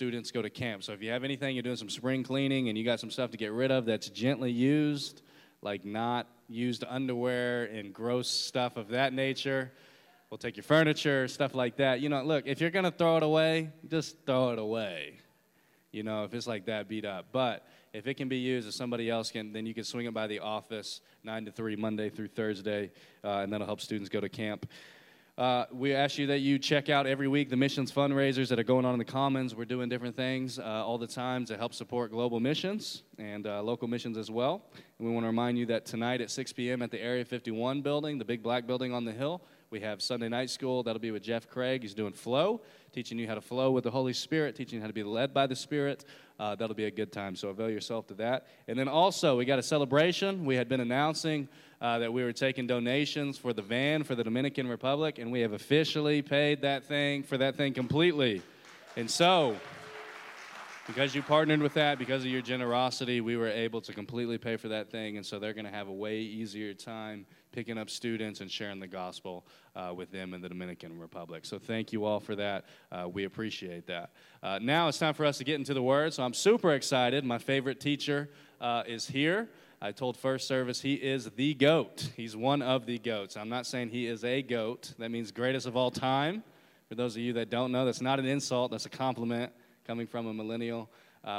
students go to camp. So if you have anything, you're doing some spring cleaning and you got some stuff to get rid of that's gently used, like not used underwear and gross stuff of that nature. We'll take your furniture, stuff like that. You know, look, if you're going to throw it away, just throw it away. You know, if it's like that beat up. But if it can be used, if somebody else can, then you can swing it by the office 9 to 3, Monday through Thursday, and that'll help students go to camp. We ask you that you check out every week the missions fundraisers that are going on in the Commons. We're doing different things all the time to help support global missions and local missions as well. And we want to remind you that tonight at 6 p.m. at the Area 51 building, the big black building on the hill, we have Sunday night school. That'll be with Jeff Craig. He's doing flow, teaching you how to flow with the Holy Spirit, teaching you how to be led by the Spirit. That'll be a good time, so avail yourself to that. And then also, we got a celebration. We had been announcing that we were taking donations for the van for the Dominican Republic, and we have officially paid that thing completely. And so, because you partnered with that, because of your generosity, we were able to completely pay for that thing, and so they're going to have a way easier time picking up students and sharing the gospel with them in the Dominican Republic. So thank you all for that. We appreciate that. Now it's time for us to get into the Word, so I'm super excited. My favorite teacher is here. I told first service he is the GOAT. He's one of the GOATs. I'm not saying he is a GOAT. That means greatest of all time. For those of you that don't know, that's not an insult. That's a compliment. Coming from a millennial,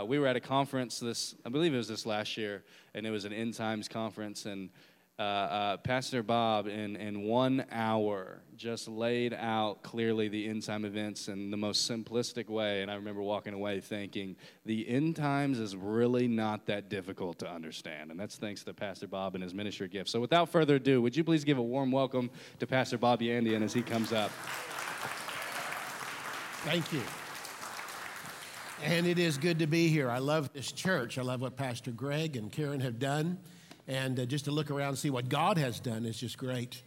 we were at a conference I believe it was last year, and it was an End Times conference, and Pastor Bob, in 1 hour, just laid out clearly the end time events in the most simplistic way, and I remember walking away thinking, the end times is really not that difficult to understand, and that's thanks to Pastor Bob and his ministry gifts. So without further ado, would you please give a warm welcome to Pastor Bob Yandian as he comes up. Thank you. And it is good to be here. I love this church. I love what Pastor Greg and Karen have done. And just to look around and see what God has done is just great.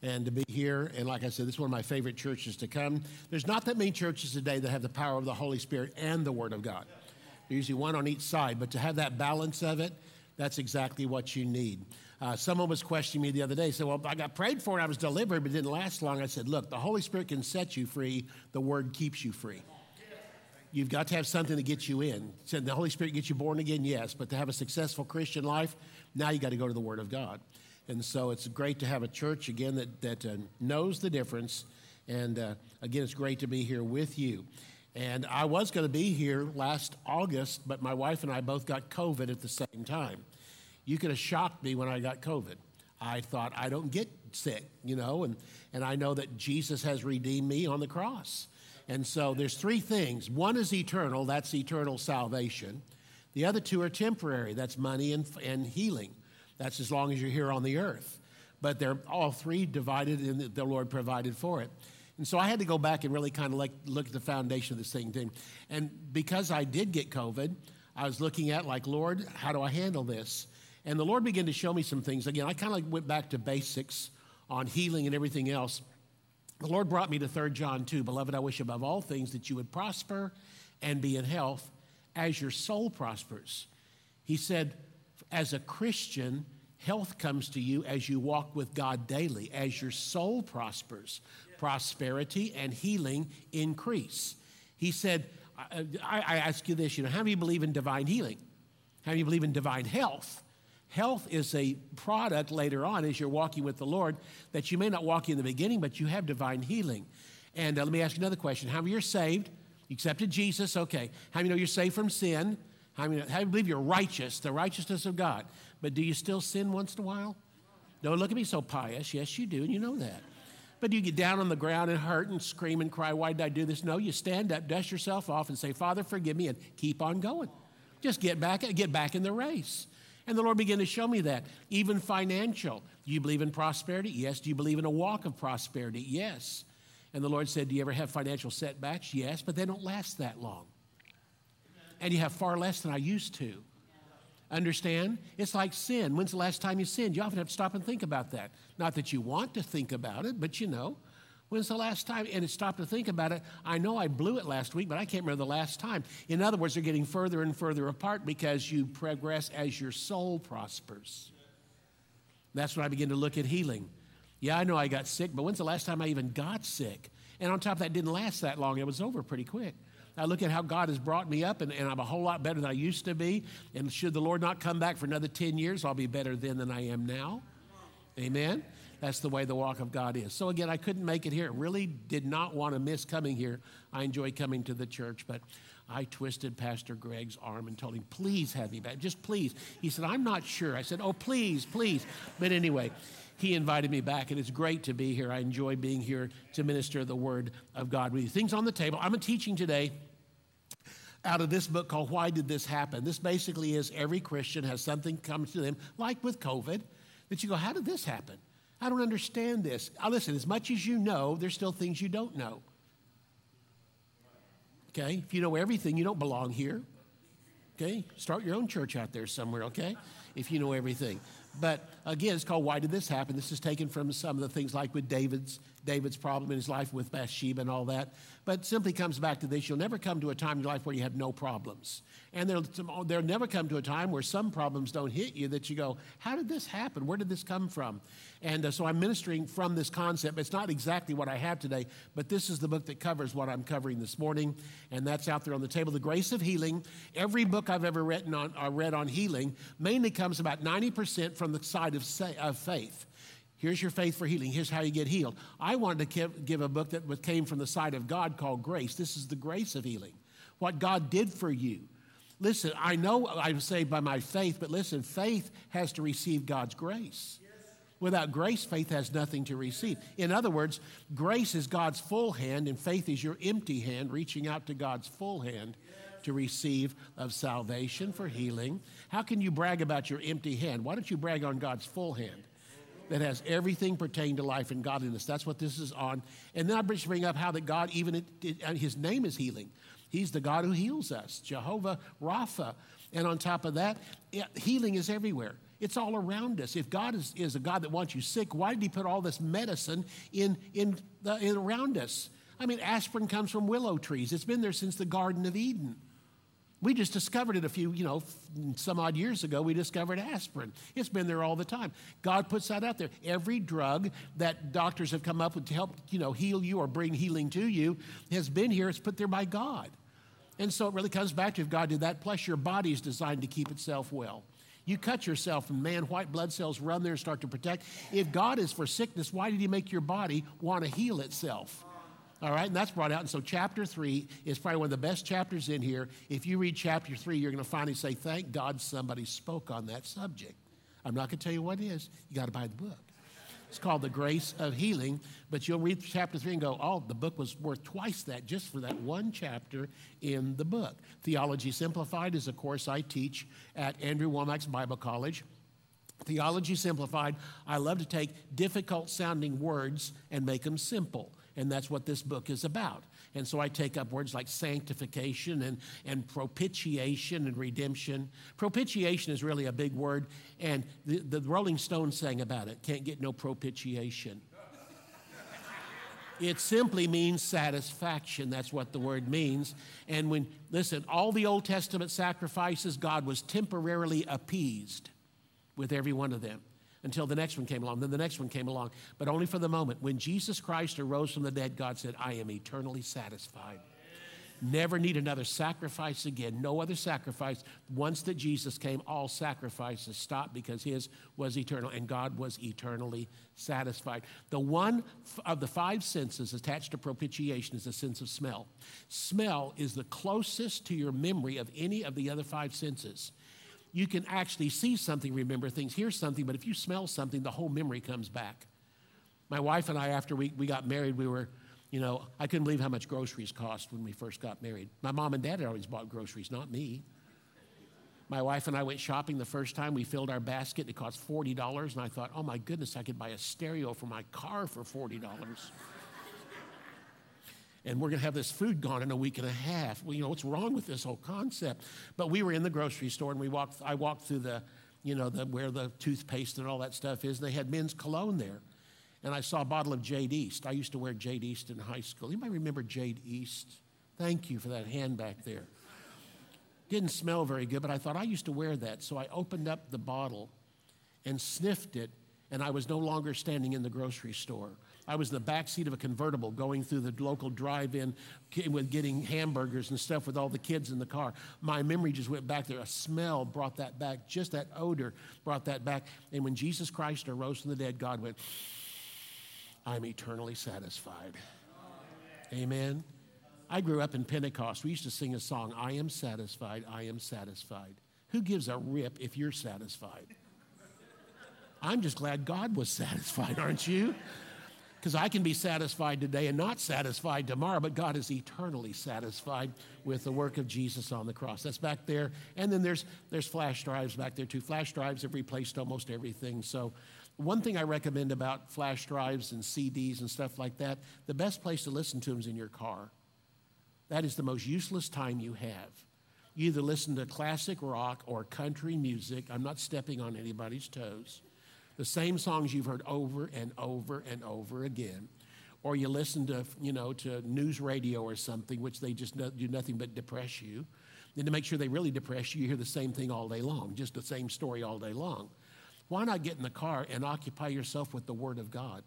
And to be here, and like I said, this is one of my favorite churches to come. There's not that many churches today that have the power of the Holy Spirit and the Word of God. There's usually one on each side, but to have that balance of it, that's exactly what you need. Someone was questioning me the other day. Said, well, I got prayed for and I was delivered, but it didn't last long. I said, look, the Holy Spirit can set you free. The Word keeps you free. You've got to have something to get you in. So the Holy Spirit gets you born again, yes, but to have a successful Christian life, now you got to go to the Word of God. And so it's great to have a church, again, that knows the difference. And again, it's great to be here with you. And I was going to be here last August, but my wife and I both got COVID at the same time. You could have shocked me when I got COVID. I thought, I don't get sick, you know, and I know that Jesus has redeemed me on the cross. And so there's three things. One is eternal. That's eternal salvation. The other two are temporary. That's money and healing. That's as long as you're here on the earth. But they're all three divided, and the Lord provided for it. And so I had to go back and really kind of like look at the foundation of this thing. And because I did get COVID, I was looking at like, Lord, how do I handle this? And the Lord began to show me some things. Again, I kind of like went back to basics on healing and everything else. The Lord brought me to 3 John 2. Beloved, I wish above all things that you would prosper and be in health as your soul prospers. He said, as a Christian, health comes to you as you walk with God daily, as your soul prospers. Yeah. Prosperity and healing increase. He said, I ask you this, you know, how many believe in divine healing? How many believe in divine health? Health is a product later on as you're walking with the Lord that you may not walk in the beginning, but you have divine healing. And let me ask you another question. How many are saved? You accepted Jesus? Okay. How many know you're saved from sin? How many believe you're righteous, the righteousness of God? But do you still sin once in a while? Don't look at me so pious. Yes, you do, and you know that. But do you get down on the ground and hurt and scream and cry, why did I do this? No, you stand up, dust yourself off, and say, Father, forgive me, and keep on going. Just get back in the race. And the Lord began to show me that. Even financial. Do you believe in prosperity? Yes. Do you believe in a walk of prosperity? Yes. And the Lord said, do you ever have financial setbacks? Yes, but they don't last that long. And you have far less than I used to. Understand? It's like sin. When's the last time you sinned? You often have to stop and think about that. Not that you want to think about it, but you know. When's the last time? And it stopped to think about it. I know I blew it last week, but I can't remember the last time. In other words, they're getting further and further apart because you progress as your soul prospers. That's when I begin to look at healing. Yeah, I know I got sick, but when's the last time I even got sick? And on top of that, it didn't last that long. It was over pretty quick. I look at how God has brought me up, and I'm a whole lot better than I used to be. And should the Lord not come back for another 10 years, I'll be better then than I am now. Amen? That's the way the walk of God is. So again, I couldn't make it here. Really did not want to miss coming here. I enjoy coming to the church, but I twisted Pastor Greg's arm and told him, please have me back, just please. He said, I'm not sure. I said, oh, please, please. But anyway, he invited me back, and it's great to be here. I enjoy being here to minister the Word of God with you. Things on the table. I'm teaching today out of this book called Why Did This Happen? This basically is every Christian has something comes to them, like with COVID, that you go, how did this happen? I don't understand this. Now, listen, as much as you know, there's still things you don't know. Okay? If you know everything, you don't belong here. Okay? Start your own church out there somewhere, okay? If you know everything. But again, it's called Why Did This Happen? This is taken from some of the things like with David's problem in his life with Bathsheba and all that. But simply comes back to this. You'll never come to a time in your life where you have no problems. And there'll never come to a time where some problems don't hit you that you go, how did this happen? Where did this come from? And so I'm ministering from this concept. It's not exactly what I have today, but this is the book that covers what I'm covering this morning. And that's out there on the table, The Grace of Healing. Every book I've ever read on healing mainly comes about 90% from the side of faith. Here's your faith for healing. Here's how you get healed. I wanted to give a book that came from the side of God called Grace. This is the grace of healing, what God did for you. Listen, I know I'm saved by my faith, but listen, faith has to receive God's grace. Without grace, faith has nothing to receive. In other words, grace is God's full hand, and faith is your empty hand reaching out to God's full hand to receive of salvation for healing. How can you brag about your empty hand? Why don't you brag on God's full hand that has everything pertaining to life and godliness? That's what this is on. And then I just bring up how that God, even his name is healing. He's the God who heals us, Jehovah Rapha. And on top of that, healing is everywhere. It's all around us. If God is a God that wants you sick, why did he put all this medicine in around us? I mean, aspirin comes from willow trees. It's been there since the Garden of Eden. We just discovered it a few, some odd years ago, we discovered aspirin. It's been there all the time. God puts that out there. Every drug that doctors have come up with to help, heal you or bring healing to you has been here. It's put there by God. And so it really comes back to if God did that, plus your body is designed to keep itself well. You cut yourself and man, white blood cells run there and start to protect. If God is for sickness, why did he make your body want to heal itself? All right, and that's brought out. And so chapter 3 is probably one of the best chapters in here. If you read chapter 3, you're going to finally say, thank God somebody spoke on that subject. I'm not going to tell you what it is. You got to buy the book. It's called The Grace of Healing, but you'll read chapter 3 and go, oh, the book was worth twice that just for that one chapter in the book. Theology Simplified is a course I teach at Andrew Womack's Bible College. Theology Simplified, I love to take difficult-sounding words and make them simple. And that's what this book is about. And so I take up words like sanctification and propitiation and redemption. Propitiation is really a big word. And the Rolling Stones sang about it. Can't get no propitiation. It simply means satisfaction. That's what the word means. And all the Old Testament sacrifices, God was temporarily appeased with every one of them. Until the next one came along. Then the next one came along, but only for the moment. When Jesus Christ arose from the dead, God said, I am eternally satisfied. Never need another sacrifice again. No other sacrifice. Once that Jesus came, all sacrifices stopped because his was eternal and God was eternally satisfied. The one of the 5 senses attached to propitiation is the sense of smell. Smell is the closest to your memory of any of the other 5 senses. You can actually see something, remember things, hear something, but if you smell something, the whole memory comes back. My wife and I, after we got married, we were, I couldn't believe how much groceries cost when we first got married. My mom and dad had always bought groceries, not me. My wife and I went shopping the first time. We filled our basket. It cost $40, and I thought, oh, my goodness, I could buy a stereo for my car for $40. And we're going to have this food gone in a week and a half. Well, what's wrong with this whole concept? But we were in the grocery store, and I walked through where the toothpaste and all that stuff is, and they had men's cologne there. And I saw a bottle of Jade East. I used to wear Jade East in high school. Anybody remember Jade East? Thank you for that hand back there. Didn't smell very good, but I thought I used to wear that. So I opened up the bottle and sniffed it, and I was no longer standing in the grocery store. I was in the back seat of a convertible going through the local drive-in with getting hamburgers and stuff with all the kids in the car. My memory just went back there. A smell brought that back. Just that odor brought that back. And when Jesus Christ arose from the dead, God went, I'm eternally satisfied. Amen. I grew up in Pentecost. We used to sing a song, I am satisfied, I am satisfied. Who gives a rip if you're satisfied? I'm just glad God was satisfied, aren't you? Because I can be satisfied today and not satisfied tomorrow, but God is eternally satisfied with the work of Jesus on the cross. That's back there. And then there's flash drives back there too. Flash drives have replaced almost everything. So one thing I recommend about flash drives and CDs and stuff like that, the best place to listen to them is in your car. That is the most useless time you have. You either listen to classic rock or country music. I'm not stepping on anybody's toes. The same songs you've heard over and over and over again. Or you listen to, to news radio or something, which they just do nothing but depress you. And to make sure they really depress you, you hear the same thing all day long, just the same story all day long. Why not get in the car and occupy yourself with the Word of God?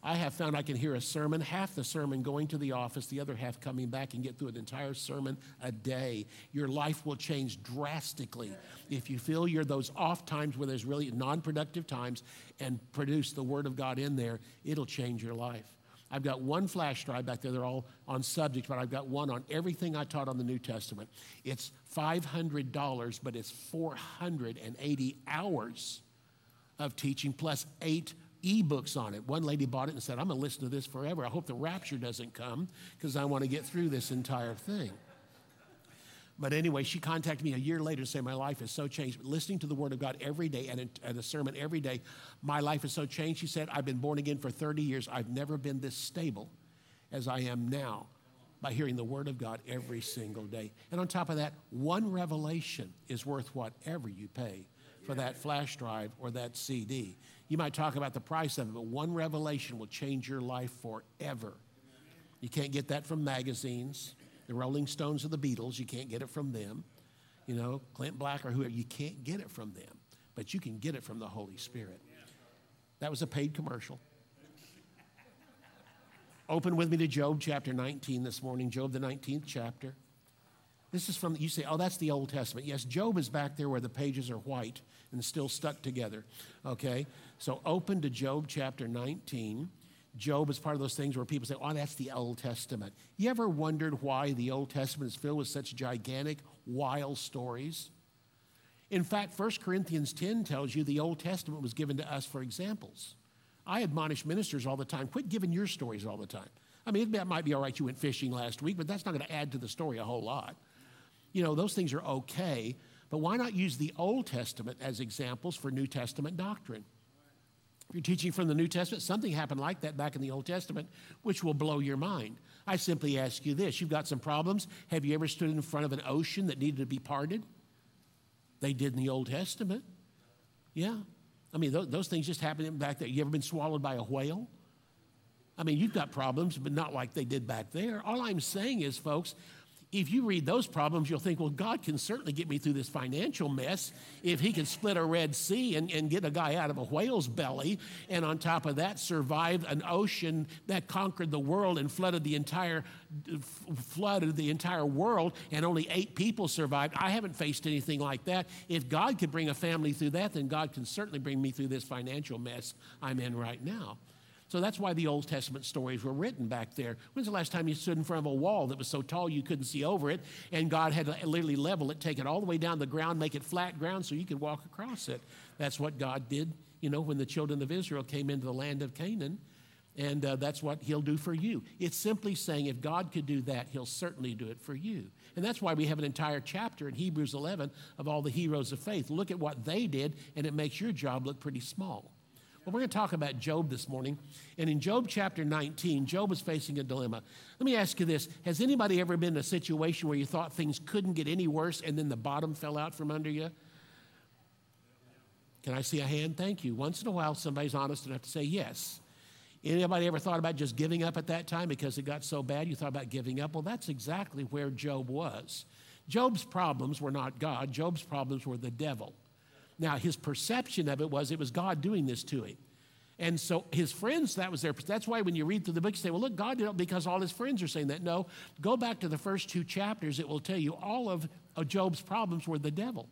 I have found I can hear a sermon, half the sermon going to the office, the other half coming back, and get through an entire sermon a day. Your life will change drastically if you fill those off times where there's really non-productive times and produce the Word of God in there. It'll change your life. I've got one flash drive back there. They're all on subject, but I've got one on everything I taught on the New Testament. It's $500, but it's 480 hours of teaching plus 8 ebooks on it. One lady bought it and said, I'm going to listen to this forever. I hope the rapture doesn't come because I want to get through this entire thing. But anyway, she contacted me a year later to say, my life is so changed. Listening to the Word of God every day and a sermon every day, my life is so changed. She said, I've been born again for 30 years. I've never been this stable as I am now by hearing the Word of God every single day. And on top of that, one revelation is worth whatever you pay for that flash drive or that CD. You might talk about the price of it, but one revelation will change your life forever. You can't get that from magazines. The Rolling Stones or the Beatles, you can't get it from them. Clint Black or whoever, you can't get it from them. But you can get it from the Holy Spirit. That was a paid commercial. Open with me to Job chapter 19 this morning, Job the 19th chapter. This is from, you say, oh, that's the Old Testament. Yes, Job is back there where the pages are white and still stuck together, okay? So open to Job chapter 19. Job is part of those things where people say, oh, that's the Old Testament. You ever wondered why the Old Testament is filled with such gigantic, wild stories? In fact, 1 Corinthians 10 tells you the Old Testament was given to us for examples. I admonish ministers all the time, quit giving your stories all the time. I mean, it might be all right you went fishing last week, but that's not going to add to the story a whole lot. Those things are okay, but why not use the Old Testament as examples for New Testament doctrine? If you're teaching from the New Testament, something happened like that back in the Old Testament, which will blow your mind. I simply ask you this. You've got some problems. Have you ever stood in front of an ocean that needed to be parted? They did in the Old Testament. Yeah. I mean, those things just happened back there. You ever been swallowed by a whale? I mean, you've got problems, but not like they did back there. All I'm saying is, folks, if you read those problems, you'll think, well, God can certainly get me through this financial mess if he can split a Red Sea and get a guy out of a whale's belly, and on top of that, survive an ocean that conquered the world and flooded the entire world, and only 8 people survived. I haven't faced anything like that. If God could bring a family through that, then God can certainly bring me through this financial mess I'm in right now. So that's why the Old Testament stories were written back there. When's the last time you stood in front of a wall that was so tall you couldn't see over it, and God had to literally level it, take it all the way down the ground, make it flat ground so you could walk across it? That's what God did, when the children of Israel came into the land of Canaan, and that's what he'll do for you. It's simply saying if God could do that, he'll certainly do it for you. And that's why we have an entire chapter in Hebrews 11 of all the heroes of faith. Look at what they did, and it makes your job look pretty small. Well, we're going to talk about Job this morning. And in Job chapter 19, Job is facing a dilemma. Let me ask you this. Has anybody ever been in a situation where you thought things couldn't get any worse and then the bottom fell out from under you? Can I see a hand? Thank you. Once in a while, somebody's honest enough to say yes. Anybody ever thought about just giving up at that time because it got so bad you thought about giving up? Well, that's exactly where Job was. Job's problems were not God. Job's problems were the devil. Now, his perception of it was God doing this to him. And so his friends, that was their, that's why when you read through the book, you say, well, look, God did it because all his friends are saying that. No, go back to the first two chapters. It will tell you all of Job's problems were the devil.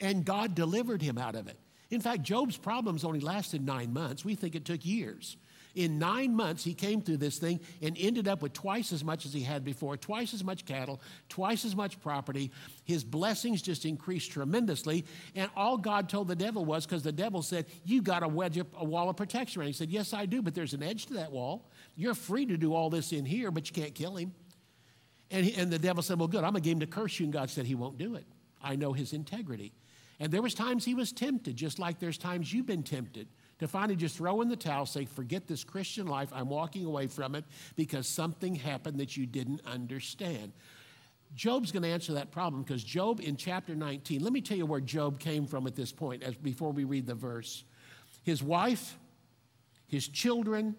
And God delivered him out of it. In fact, Job's problems only lasted 9 months. We think it took years. In 9 months, he came through this thing and ended up with twice as much as he had before, twice as much cattle, twice as much property. His blessings just increased tremendously. And all God told the devil was, because the devil said, you got to wedge up a wall of protection. And he said, yes, I do, but there's an edge to that wall. You're free to do all this in here, but you can't kill him. And the devil said, well, good, I'm going to give him to curse you. And God said, he won't do it. I know his integrity. And there was times he was tempted, just like there's times you've been tempted, to finally just throw in the towel, say, forget this Christian life. I'm walking away from it because something happened that you didn't understand. Job's going to answer that problem because Job in chapter 19, let me tell you where Job came from at this point as before we read the verse. His wife, his children,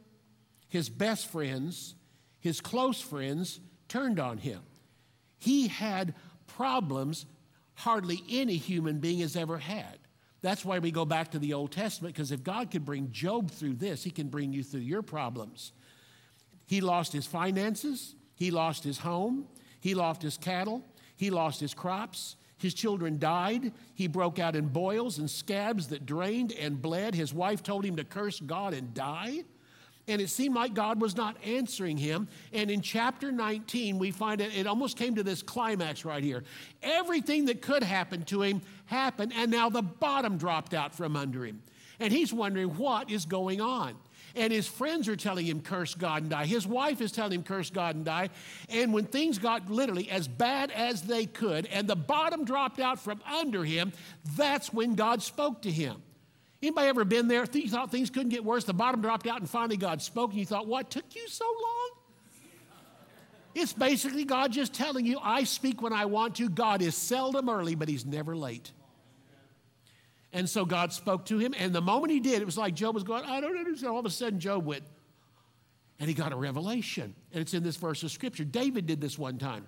his best friends, his close friends turned on him. He had problems hardly any human being has ever had. That's why we go back to the Old Testament, because if God could bring Job through this, he can bring you through your problems. He lost his finances. He lost his home. He lost his cattle. He lost his crops. His children died. He broke out in boils and scabs that drained and bled. His wife told him to curse God and die. And it seemed like God was not answering him. And in chapter 19, we find it almost came to this climax right here. Everything that could happen to him happened, and now the bottom dropped out from under him. And he's wondering what is going on. And his friends are telling him, curse God and die. His wife is telling him, curse God and die. And when things got literally as bad as they could, and the bottom dropped out from under him, that's when God spoke to him. Anybody ever been there? You thought things couldn't get worse. The bottom dropped out and finally God spoke and you thought, what took you so long? It's basically God just telling you, I speak when I want to. God is seldom early, but he's never late. And so God spoke to him. And the moment he did, it was like Job was going, I don't understand. All of a sudden Job went and he got a revelation. And it's in this verse of scripture. David did this one time.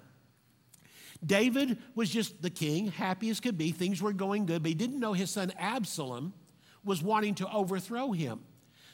David was just the king, happy as could be. Things were going good, but he didn't know his son Absalom was wanting to overthrow him.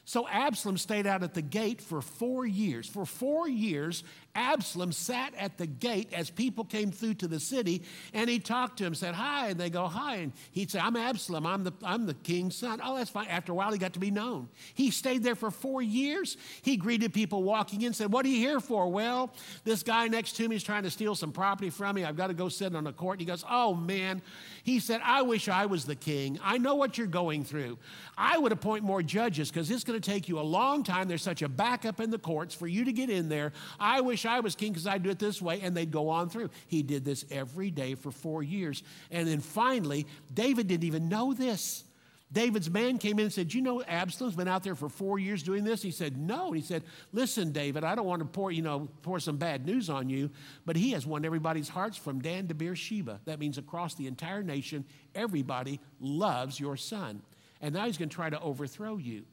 So Absalom stayed out at the gate for 4 years. For 4 years, Absalom sat at the gate as people came through to the city, and he talked to him, said, hi, and they go, hi. And he'd say, I'm Absalom, I'm the king's son. Oh, that's fine. After a while, he got to be known. He stayed there for 4 years. He greeted people walking in, said, what are you here for? Well, this guy next to me is trying to steal some property from me. I've got to go sit on a court. And he goes, oh, man. He said, I wish I was the king. I know what you're going through. I would appoint more judges because it's going to take you a long time. There's such a backup in the courts for you to get in there. I wish I was king because I'd do it this way, and they'd go on through. He did this every day for 4 years. And then finally, David didn't even know this. David's man came in and said, you know, Absalom's been out there for 4 years doing this. He said, no. He said, listen, David, I don't want to pour some bad news on you, but he has won everybody's hearts from Dan to Beersheba. That means across the entire nation, everybody loves your son. And now he's going to try to overthrow you.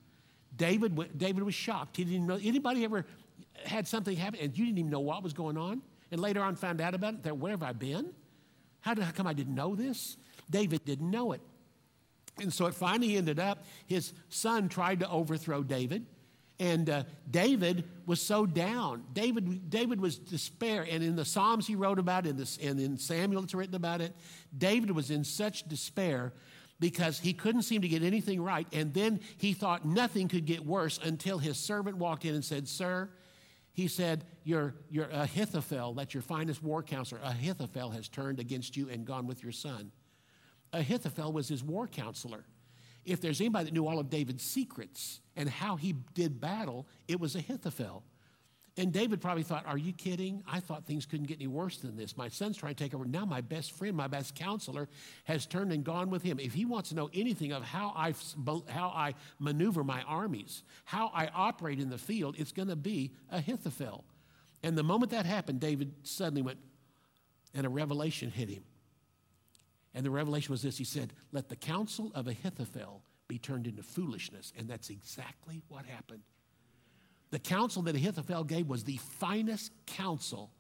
David was shocked. He didn't know anybody ever had something happen, and you didn't even know what was going on, and later on found out about it. That, where have I been? How come I didn't know this? David didn't know it. And so it finally ended up, his son tried to overthrow David, and David was so down. David was despair, and in the Psalms he wrote about it, and in Samuel it's written about it, David was in such despair because he couldn't seem to get anything right, and then he thought nothing could get worse until his servant walked in and said, sir, he said, your Ahithophel, that's your finest war counselor, Ahithophel has turned against you and gone with your son. Ahithophel was his war counselor. If there's anybody that knew all of David's secrets and how he did battle, it was Ahithophel. And David probably thought, are you kidding? I thought things couldn't get any worse than this. My son's trying to take over. Now my best friend, my best counselor has turned and gone with him. If he wants to know anything of how I maneuver my armies, how I operate in the field, it's going to be Ahithophel. And the moment that happened, David suddenly went, and a revelation hit him. And the revelation was this. He said, let the counsel of Ahithophel be turned into foolishness. And that's exactly what happened. The counsel that Ahithophel gave was the finest counsel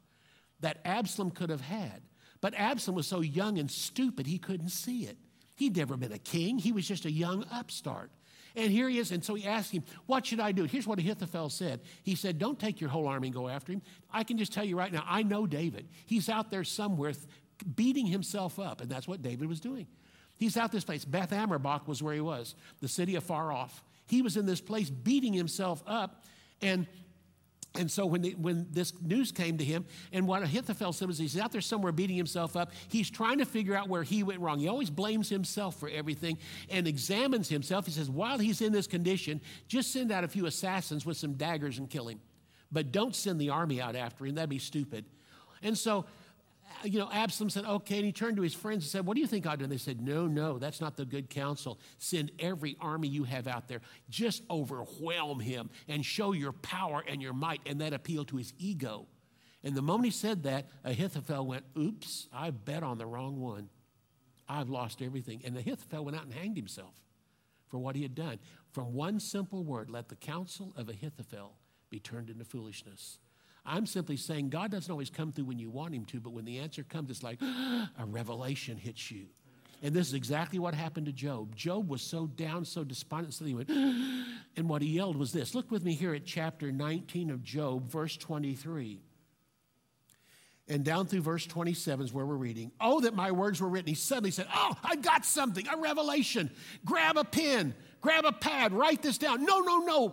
that Absalom could have had. But Absalom was so young and stupid, he couldn't see it. He'd never been a king. He was just a young upstart. And here he is, and so he asked him, what should I do? Here's what Ahithophel said. He said, don't take your whole army and go after him. I can just tell you right now, I know David. He's out there somewhere beating himself up, and that's what David was doing. He's out this place. Beth Ammerbach was where he was, the city afar off. He was in this place beating himself up, and so when this news came to him, and what Ahithophel said was he's out there somewhere beating himself up. He's trying to figure out where he went wrong. He always blames himself for everything and examines himself. He says, while he's in this condition, just send out a few assassins with some daggers and kill him. But don't send the army out after him. That'd be stupid. And so, you know, Absalom said, okay, and he turned to his friends and said, what do you think I'll do? And they said, no, that's not the good counsel. Send every army you have out there. Just overwhelm him and show your power and your might, and that appealed to his ego. And the moment he said that, Ahithophel went, oops, I bet on the wrong one. I've lost everything. And Ahithophel went out and hanged himself for what he had done. From one simple word, let the counsel of Ahithophel be turned into foolishness. I'm simply saying God doesn't always come through when you want him to, but when the answer comes, it's like a revelation hits you. And this is exactly what happened to Job. Job was so down, so despondent, so he went, and what he yelled was this. Look with me here at chapter 19 of Job, verse 23. And down through verse 27 is where we're reading. Oh, that my words were written. He suddenly said, oh, I got something, a revelation. Grab a pen. Grab a pad, write this down. No.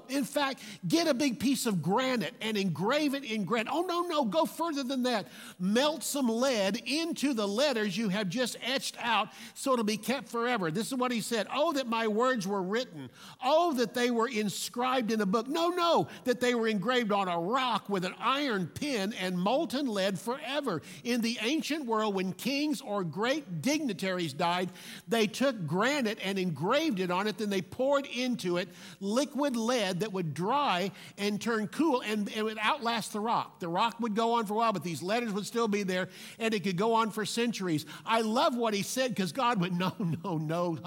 In fact, get a big piece of granite and engrave it in granite. Oh, no, go further than that. Melt some lead into the letters you have just etched out so it'll be kept forever. This is what he said. Oh, that my words were written. Oh, that they were inscribed in a book. No, that they were engraved on a rock with an iron pen and molten lead forever. In the ancient world, when kings or great dignitaries died, they took granite and engraved it on it, then they poured into it liquid lead that would dry and turn cool, and it would outlast the rock. The rock would go on for a while, but these letters would still be there, and it could go on for centuries. I love what he said, because God went, no.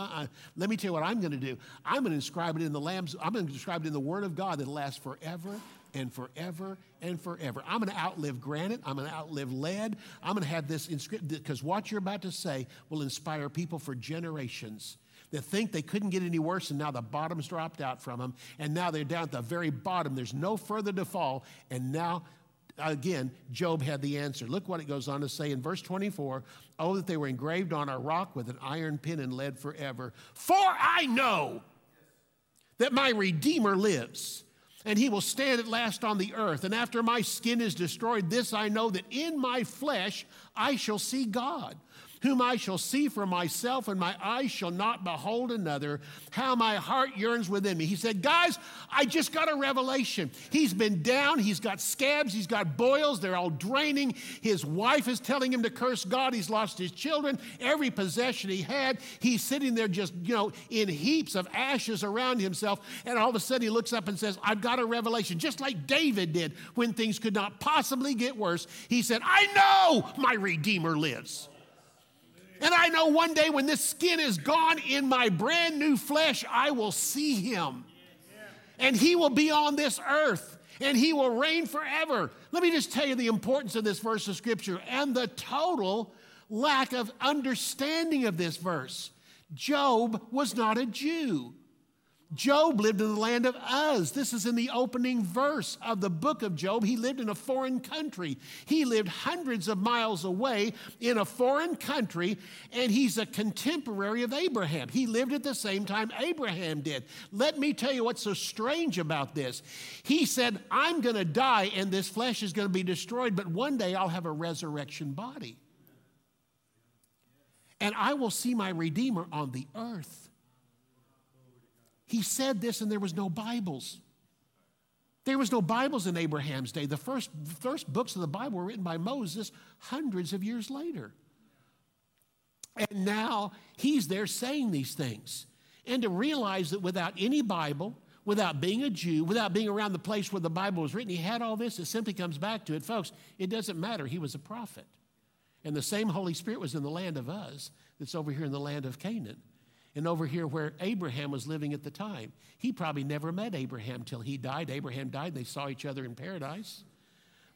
Let me tell you what I'm going to do. I'm going to inscribe it in the Lamb's. I'm going to inscribe it in the Word of God that'll last forever and forever and forever. I'm going to outlive granite. I'm going to outlive lead. I'm going to have this inscription, because what you're about to say will inspire people for generations that think they couldn't get any worse, and now the bottom's dropped out from them, and now they're down at the very bottom. There's no further to fall, and now, again, Job had the answer. Look what it goes on to say in verse 24, oh, that they were engraved on a rock with an iron pen and lead forever. For I know that my Redeemer lives, and he will stand at last on the earth. And after my skin is destroyed, this I know, that in my flesh I shall see God, whom I shall see for myself, and my eyes shall not behold another. How my heart yearns within me. He said, guys, I just got a revelation. He's been down. He's got scabs. He's got boils. They're all draining. His wife is telling him to curse God. He's lost his children, every possession he had. He's sitting there just, in heaps of ashes around himself. And all of a sudden he looks up and says, I've got a revelation, just like David did when things could not possibly get worse. He said, I know my Redeemer lives. And I know one day when this skin is gone in my brand new flesh, I will see him. And he will be on this earth, and he will reign forever. Let me just tell you the importance of this verse of Scripture and the total lack of understanding of this verse. Job was not a Jew. Job lived in the land of Uz. This is in the opening verse of the book of Job. He lived in a foreign country. He lived hundreds of miles away in a foreign country, and he's a contemporary of Abraham. He lived at the same time Abraham did. Let me tell you what's so strange about this. He said, I'm going to die, and this flesh is going to be destroyed, but one day I'll have a resurrection body. And I will see my Redeemer on the earth. He said this, and there was no Bibles. There was no Bibles in Abraham's day. The first books of the Bible were written by Moses hundreds of years later. And now he's there saying these things. And to realize that without any Bible, without being a Jew, without being around the place where the Bible was written, he had all this. It simply comes back to it. Folks, it doesn't matter. He was a prophet. And the same Holy Spirit was in the land of Uz that's over here in the land of Canaan. And over here where Abraham was living at the time. He probably never met Abraham till he died. Abraham died. They saw each other in paradise.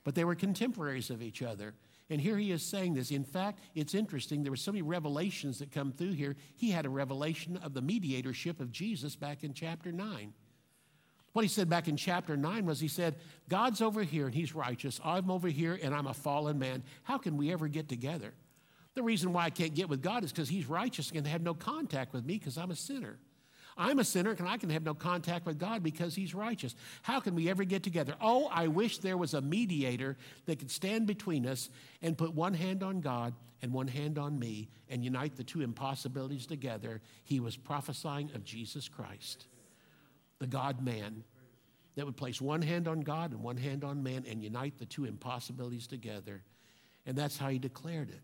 But they were contemporaries of each other. And here he is saying this. In fact, it's interesting. There were so many revelations that come through here. He had a revelation of the mediatorship of Jesus back in chapter 9. What he said back in chapter 9 was he said, God's over here and he's righteous. I'm over here and I'm a fallen man. How can we ever get together? The reason why I can't get with God is because he's righteous and can have no contact with me because I'm a sinner. I'm a sinner and I can have no contact with God because he's righteous. How can we ever get together? Oh, I wish there was a mediator that could stand between us and put one hand on God and one hand on me and unite the two impossibilities together. He was prophesying of Jesus Christ, the God-man, that would place one hand on God and one hand on man and unite the two impossibilities together. And that's how he declared it.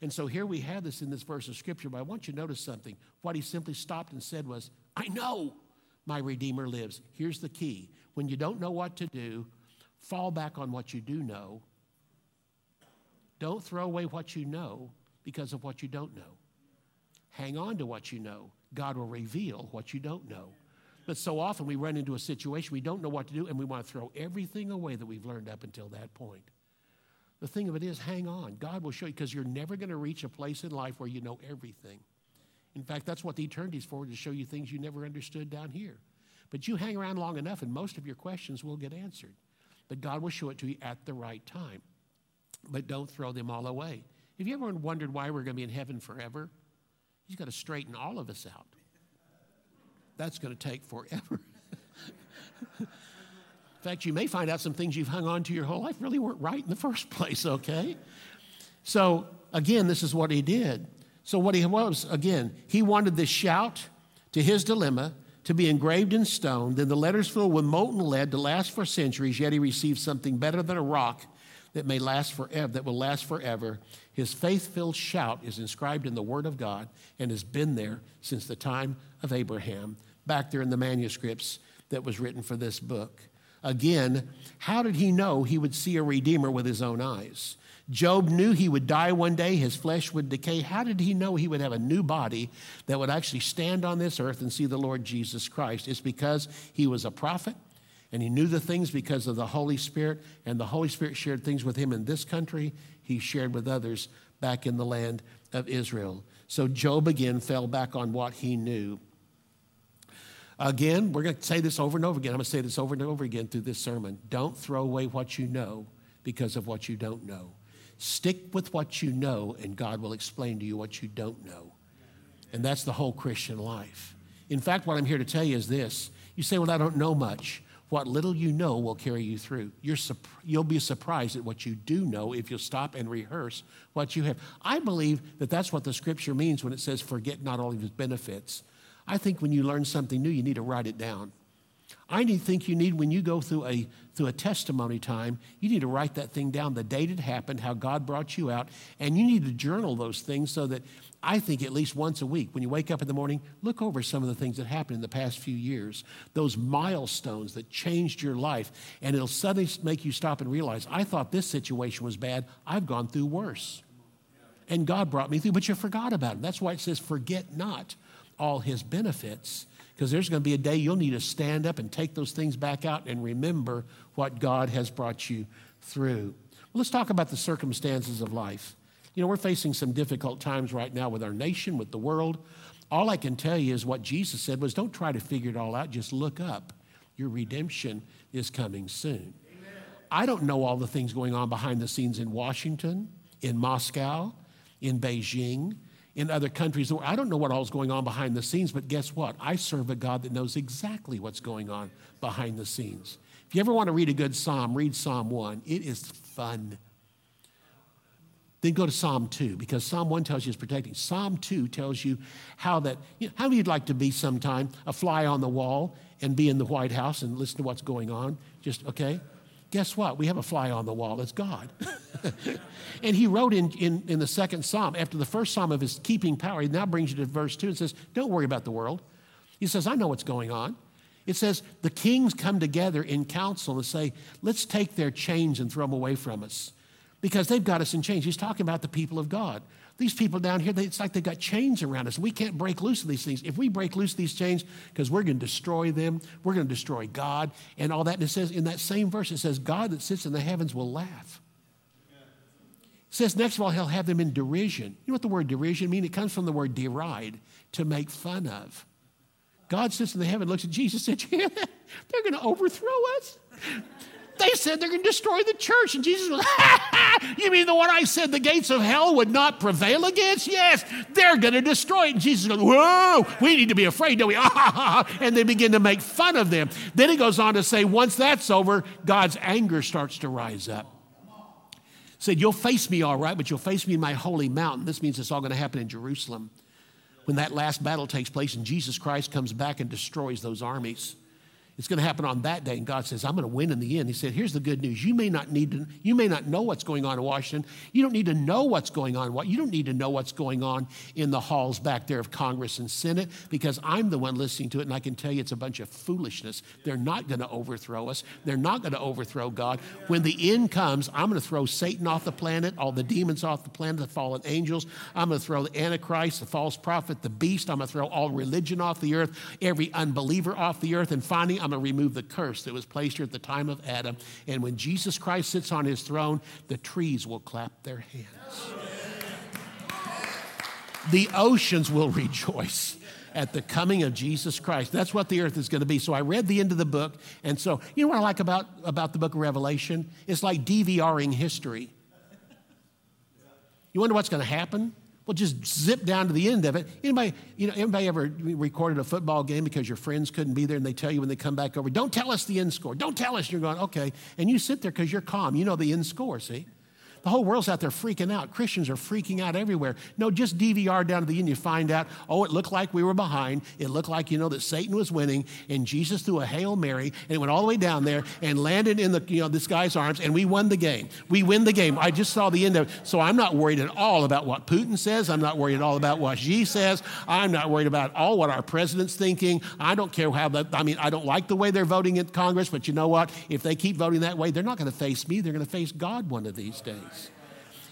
And so here we have this in this verse of Scripture, but I want you to notice something. What he simply stopped and said was, I know my Redeemer lives. Here's the key. When you don't know what to do, fall back on what you do know. Don't throw away what you know because of what you don't know. Hang on to what you know. God will reveal what you don't know. But so often we run into a situation we don't know what to do and we want to throw everything away that we've learned up until that point. The thing of it is, hang on. God will show you because you're never going to reach a place in life where you know everything. In fact, that's what the eternity's for, to show you things you never understood down here. But you hang around long enough and most of your questions will get answered. But God will show it to you at the right time. But don't throw them all away. Have you ever wondered why we're going to be in heaven forever? He's got to straighten all of us out. That's going to take forever. In fact, you may find out some things you've hung on to your whole life really weren't right in the first place, okay? So, again, this is what he did. So what he was, again, he wanted this shout to his dilemma to be engraved in stone, then the letters filled with molten lead to last for centuries, yet he received something better than a rock that may last forever, that will last forever. His faith-filled shout is inscribed in the Word of God and has been there since the time of Abraham, back there in the manuscripts that was written for this book. Again, how did he know he would see a Redeemer with his own eyes? Job knew he would die one day, his flesh would decay. How did he know he would have a new body that would actually stand on this earth and see the Lord Jesus Christ? It's because he was a prophet and he knew the things because of the Holy Spirit, and the Holy Spirit shared things with him in this country. He shared with others back in the land of Israel. So Job again fell back on what he knew. Again, we're going to say this over and over again. I'm going to say this over and over again through this sermon. Don't throw away what you know because of what you don't know. Stick with what you know, and God will explain to you what you don't know. And that's the whole Christian life. In fact, what I'm here to tell you is this. You say, well, I don't know much. What little you know will carry you through. You'll be surprised at what you do know if you'll stop and rehearse what you have. I believe that that's what the Scripture means when it says, forget not all of his benefits. I think when you learn something new, you need to write it down. When you go through a testimony time, you need to write that thing down, the date it happened, how God brought you out, and you need to journal those things so that I think at least once a week, when you wake up in the morning, look over some of the things that happened in the past few years, those milestones that changed your life, and it'll suddenly make you stop and realize, I thought this situation was bad. I've gone through worse, and God brought me through, but you forgot about it. That's why it says, forget not all his benefits, because there's going to be a day you'll need to stand up and take those things back out and remember what God has brought you through. Well, let's talk about the circumstances of life. You know, we're facing some difficult times right now with our nation, with the world. All I can tell you is what Jesus said was, don't try to figure it all out. Just look up. Your redemption is coming soon. Amen. I don't know all the things going on behind the scenes in Washington, in Moscow, in Beijing, in other countries. I don't know what all is going on behind the scenes, but guess what? I serve a God that knows exactly what's going on behind the scenes. If you ever want to read a good psalm, read Psalm 1. It is fun. Then go to Psalm 2, because Psalm 1 tells you it's protecting. Psalm 2 tells you how that, you know, how you'd like to be sometime a fly on the wall and be in the White House and listen to what's going on. Just, okay? Guess what? We have a fly on the wall. It's God. And he wrote in the second psalm, after the first psalm of his keeping power, he now brings you to verse 2 and says, don't worry about the world. He says, I know what's going on. It says, the kings come together in council and say, let's take their chains and throw them away from us because they've got us in chains. He's talking about the people of God. These people down here, it's like they've got chains around us. We can't break loose of these things. If we break loose of these chains, because we're going to destroy them, we're going to destroy God and all that. And it says in that same verse, it says, God that sits in the heavens will laugh. It says, next of all, he'll have them in derision. You know what the word derision means? It comes from the word deride, to make fun of. God sits in the heaven, looks at Jesus, said, yeah, they're going to overthrow us. They said they're going to destroy the church. And Jesus was, you mean the one I said the gates of hell would not prevail against? Yes, they're going to destroy it. And Jesus goes, whoa, we need to be afraid, don't we? And they begin to make fun of them. Then he goes on to say, once that's over, God's anger starts to rise up. He said, you'll face me all right, but you'll face me in my holy mountain. This means it's all going to happen in Jerusalem when that last battle takes place and Jesus Christ comes back and destroys those armies. It's going to happen on that day, and God says, I'm going to win in the end. He said, here's the good news. You may not know what's going on in Washington. You don't need to know what's going on. You don't need to know what's going on in the halls back there of Congress and Senate, because I'm the one listening to it, and I can tell you it's a bunch of foolishness. They're not going to overthrow us. They're not going to overthrow God. When the end comes, I'm going to throw Satan off the planet, all the demons off the planet, the fallen angels. I'm going to throw the Antichrist, the false prophet, the beast. I'm going to throw all religion off the earth, every unbeliever off the earth, and finally, I'm going to remove the curse that was placed here at the time of Adam. And when Jesus Christ sits on his throne, the trees will clap their hands. The oceans will rejoice at the coming of Jesus Christ. That's what the earth is going to be. So I read the end of the book. And so, you know what I like about the book of Revelation? It's like DVRing history. You wonder what's going to happen? Well, just zip down to the end of it. Anybody ever recorded a football game because your friends couldn't be there and they tell you when they come back over, don't tell us the end score. Don't tell us. You're going, okay. And you sit there because you're calm. You know the end score, see? The whole world's out there freaking out. Christians are freaking out everywhere. No, just DVR down to the end. You find out, oh, it looked like we were behind. It looked like, that Satan was winning. And Jesus threw a Hail Mary and it went all the way down there and landed in this guy's arms. And we won the game. We win the game. I just saw the end of it. So I'm not worried at all about what Putin says. I'm not worried at all about what Xi says. I'm not worried about all what our president's thinking. I don't care I don't like the way they're voting in Congress. But you know what? If they keep voting that way, they're not going to face me. They're going to face God one of these days.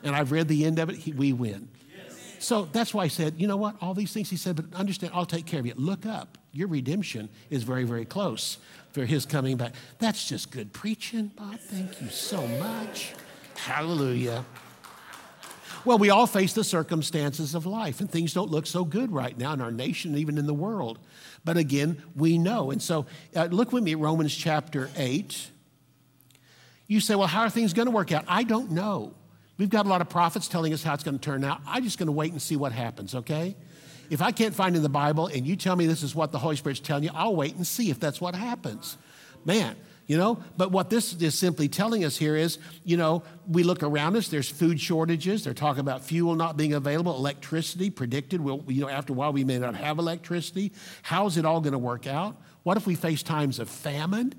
And I've read the end of it. We win. Yes. So that's why I said, you know what? All these things he said, but understand, I'll take care of you. Look up. Your redemption is very, very close for his coming back. That's just good preaching, Bob. Thank you so much. Hallelujah. Well, we all face the circumstances of life, and things don't look so good right now in our nation, and even in the world. But again, we know. And so look with me at Romans chapter 8. You say, well, how are things going to work out? I don't know. We've got a lot of prophets telling us how it's going to turn out. I'm just going to wait and see what happens, okay? If I can't find in the Bible and you tell me this is what the Holy Spirit's telling you, I'll wait and see if that's what happens. Man, but what this is simply telling us here is, we look around us, there's food shortages. They're talking about fuel not being available, electricity predicted. Well, after a while we may not have electricity. How's it all going to work out? What if we face times of famine?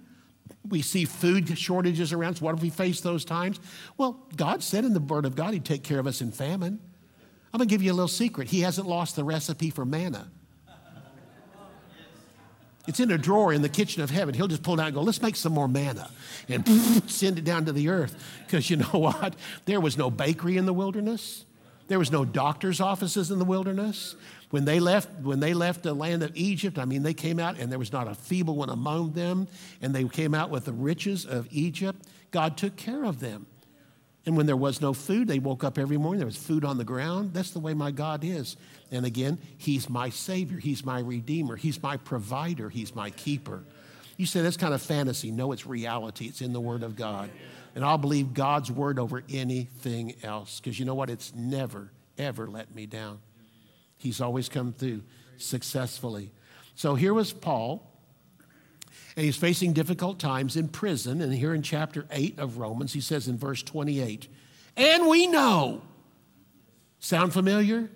We see food shortages around us. What if we face those times? Well, God said in the Word of God, he'd take care of us in famine. I'm going to give you a little secret. He hasn't lost the recipe for manna. It's in a drawer in the kitchen of heaven. He'll just pull it out and go, let's make some more manna and send it down to the earth. Because you know what? There was no bakery in the wilderness. There was no doctor's offices in the wilderness. When they left the land of Egypt, they came out and there was not a feeble one among them. And they came out with the riches of Egypt. God took care of them. And when there was no food, they woke up every morning. There was food on the ground. That's the way my God is. And again, he's my Savior. He's my Redeemer. He's my provider. He's my keeper. You say that's kind of fantasy. No, it's reality. It's in the Word of God. And I'll believe God's Word over anything else. Because you know what? It's never, ever let me down. He's always come through successfully. So here was Paul, and he's facing difficult times in prison. And here in chapter 8 of Romans, he says in verse 28, and we know. Sound familiar?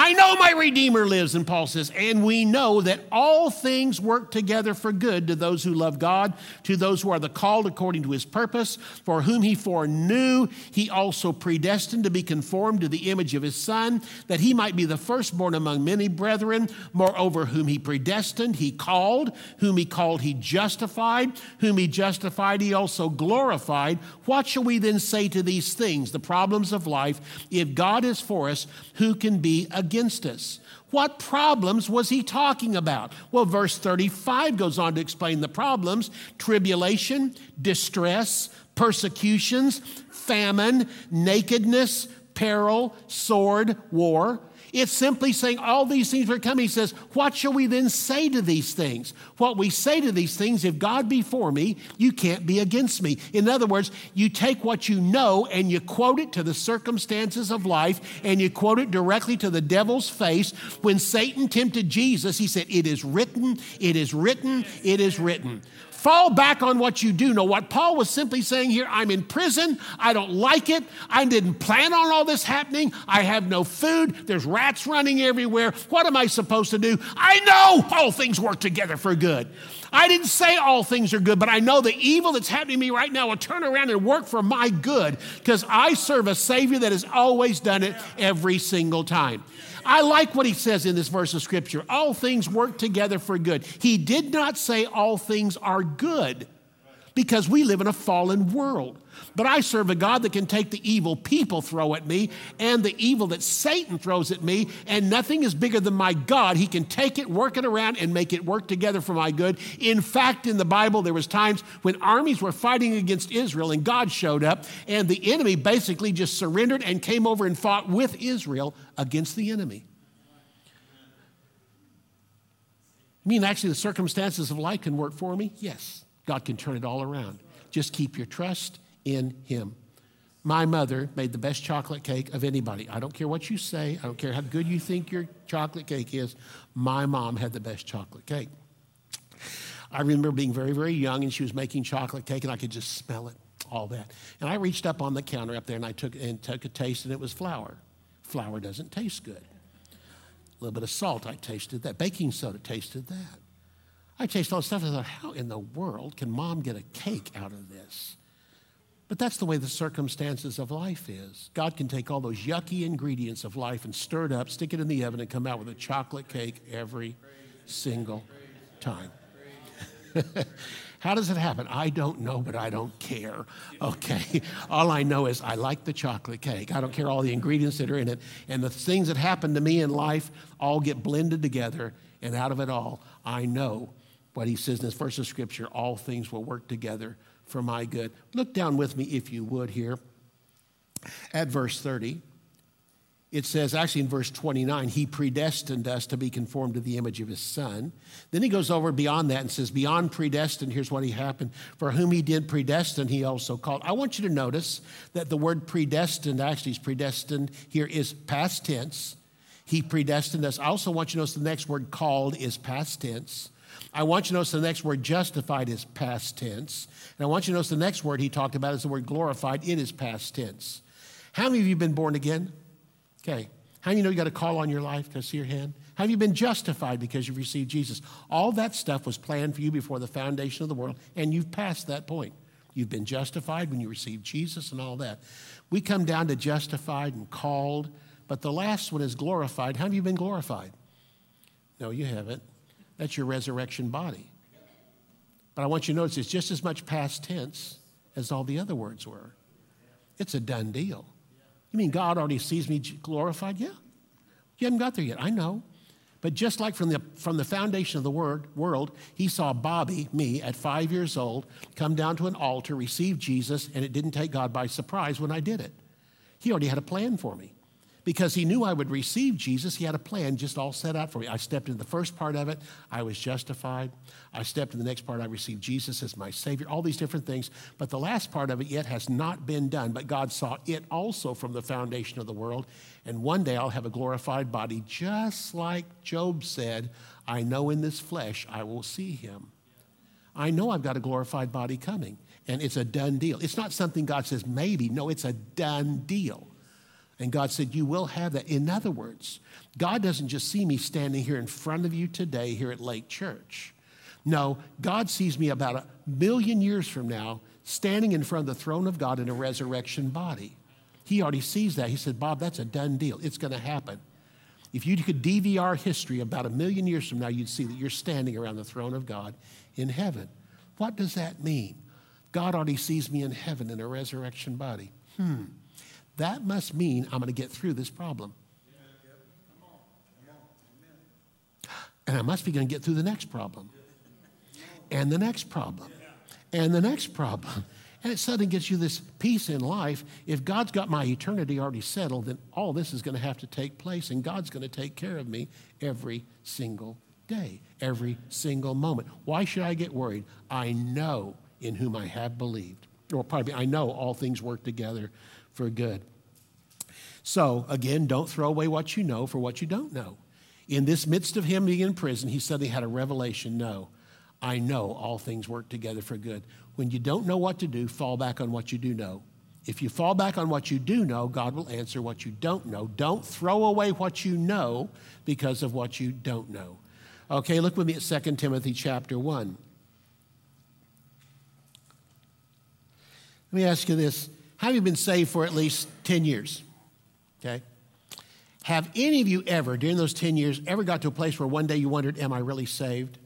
I know my Redeemer lives. And Paul says, and we know that all things work together for good to those who love God, to those who are the called according to his purpose, for whom he foreknew, he also predestined to be conformed to the image of his Son, that he might be the firstborn among many brethren. Moreover, whom he predestined, he called. Whom he called, he justified. Whom he justified, he also glorified. What shall we then say to these things, the problems of life? If God is for us, who can be against us? What problems was he talking about? Well, verse 35 goes on to explain the problems: tribulation, distress, persecutions, famine, nakedness, peril, sword, war. It's simply saying all these things are coming. He says, what shall we then say to these things? What we say to these things, if God be for me, you can't be against me. In other words, you take what you know and you quote it to the circumstances of life, and you quote it directly to the devil's face. When Satan tempted Jesus, he said, it is written, it is written, it is written. Fall back on what you do know. What Paul was simply saying here, I'm in prison. I don't like it. I didn't plan on all this happening. I have no food. There's rats running everywhere. What am I supposed to do? I know all things work together for good. I didn't say all things are good, but I know the evil that's happening to me right now will turn around and work for my good because I serve a Savior that has always done it every single time. I like what he says in this verse of Scripture. All things work together for good. He did not say all things are good because we live in a fallen world. But I serve a God that can take the evil people throw at me and the evil that Satan throws at me, and nothing is bigger than my God. He can take it, work it around, and make it work together for my good. In fact, in the Bible, there was times when armies were fighting against Israel and God showed up, and the enemy basically just surrendered and came over and fought with Israel against the enemy. You mean actually the circumstances of life can work for me? Yes. God can turn it all around. Just keep your trust in him. My mother made the best chocolate cake of anybody. I don't care what you say. I don't care how good you think your chocolate cake is. My mom had the best chocolate cake. I remember being very, very young, and she was making chocolate cake, and I could just smell it, all that. And I reached up on the counter up there, and I took a taste, and it was flour. Flour doesn't taste good. A little bit of salt, I tasted that. Baking soda, tasted that. I tasted all the stuff, and I thought, how in the world can mom get a cake out of this? But that's the way the circumstances of life is. God can take all those yucky ingredients of life and stir it up, stick it in the oven, and come out with a chocolate cake every single time. How does it happen? I don't know, but I don't care. Okay. All I know is I like the chocolate cake. I don't care all the ingredients that are in it. And the things that happen to me in life all get blended together. And out of it all, I know what he says in this verse of Scripture, all things will work together for my good. Look down with me, if you would, here at verse 30. It says, actually in verse 29, he predestined us to be conformed to the image of his Son. Then he goes over beyond that and says, beyond predestined, here's what he happened. For whom he did predestine, he also called. I want you to notice that the word predestined, actually is predestined here, is past tense. He predestined us. I also want you to notice the next word, called, is past tense. I want you to notice the next word, justified, is past tense. And I want you to notice the next word he talked about is the word glorified. It is past tense. How many of you have been born again? Okay. How many of you know you got a call on your life? Can I see your hand? Have you been justified because you've received Jesus? All that stuff was planned for you before the foundation of the world, and you've passed that point. You've been justified when you received Jesus and all that. We come down to justified and called, but the last one is glorified. How have you been glorified? No, you haven't. That's your resurrection body. But I want you to notice it's just as much past tense as all the other words were. It's a done deal. You mean God already sees me glorified? Yeah. You haven't got there yet. I know. But just like from the foundation of the world, he saw Bobby, me, at 5 years old, come down to an altar, receive Jesus, and it didn't take God by surprise when I did it. He already had a plan for me. Because he knew I would receive Jesus, he had a plan just all set out for me. I stepped into the first part of it. I was justified. I stepped into the next part. I received Jesus as my Savior, all these different things. But the last part of it yet has not been done. But God saw it also from the foundation of the world. And one day I'll have a glorified body, just like Job said, I know in this flesh I will see him. I know I've got a glorified body coming. And it's a done deal. It's not something God says maybe. No, it's a done deal. And God said, you will have that. In other words, God doesn't just see me standing here in front of you today here at Lake Church. No, God sees me about 1,000,000 years from now standing in front of the throne of God in a resurrection body. He already sees that. He said, Bob, that's a done deal. It's going to happen. If you could DVR history about 1,000,000 years from now, you'd see that you're standing around the throne of God in heaven. What does that mean? God already sees me in heaven in a resurrection body. That must mean I'm going to get through this problem. And I must be going to get through the next problem. And the next problem. And the next problem. And it suddenly gets you this peace in life. If God's got my eternity already settled, then all this is going to have to take place, and God's going to take care of me every single day, every single moment. Why should I get worried? I know in whom I have believed. Or probably, I know all things work together for good. So, again, don't throw away what you know for what you don't know. In this midst of him being in prison, he suddenly had a revelation. No, I know all things work together for good. When you don't know what to do, fall back on what you do know. If you fall back on what you do know, God will answer what you don't know. Don't throw away what you know because of what you don't know. Okay, look with me at 2 Timothy chapter 1. Let me ask you this. Have you been saved for at least 10 years? Okay. Have any of you ever, during those 10 years, ever got to a place where one day you wondered, am I really saved?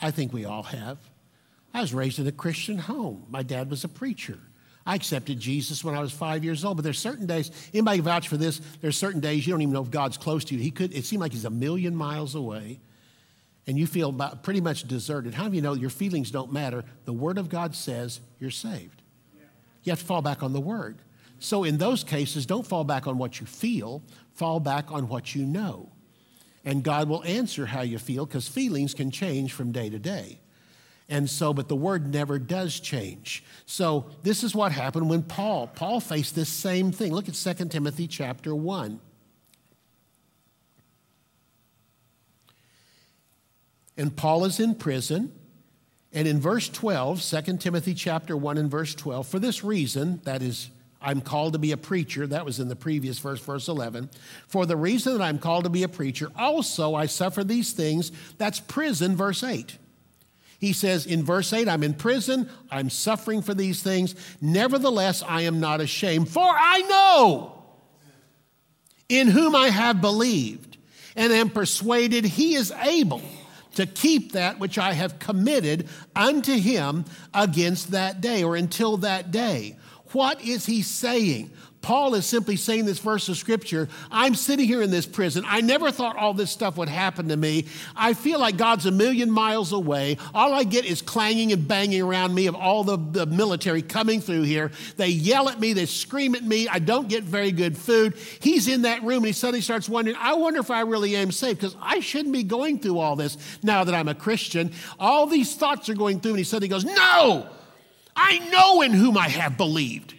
I think we all have. I was raised in a Christian home. My dad was a preacher. I accepted Jesus when I was 5 years old, but there's certain days, anybody vouch for this, there's certain days you don't even know if God's close to you. It seemed like he's a million miles away, and you feel about pretty much deserted. How do you know your feelings don't matter? The Word of God says you're saved. You have to fall back on the Word. So in those cases, don't fall back on what you feel. Fall back on what you know. And God will answer how you feel because feelings can change from day to day. And so, but the Word never does change. So this is what happened when Paul faced this same thing. Look at 2 Timothy chapter 1. And Paul is in prison. And in verse 12, 2 Timothy chapter 1 and verse 12, for this reason, that is, I'm called to be a preacher. That was in the previous verse, verse 11. For the reason that I'm called to be a preacher, also I suffer these things. That's prison, verse 8. He says in verse 8, I'm in prison. I'm suffering for these things. Nevertheless, I am not ashamed. For I know in whom I have believed and am persuaded he is able to keep that which I have committed unto him against that day or until that day. What is he saying? Paul is simply saying this verse of Scripture, I'm sitting here in this prison. I never thought all this stuff would happen to me. I feel like God's a million miles away. All I get is clanging and banging around me of all the military coming through here. They yell at me. They scream at me. I don't get very good food. He's in that room, and he suddenly starts wondering, I wonder if I really am saved because I shouldn't be going through all this now that I'm a Christian. All these thoughts are going through, and he suddenly goes, no! I know in whom I have believed.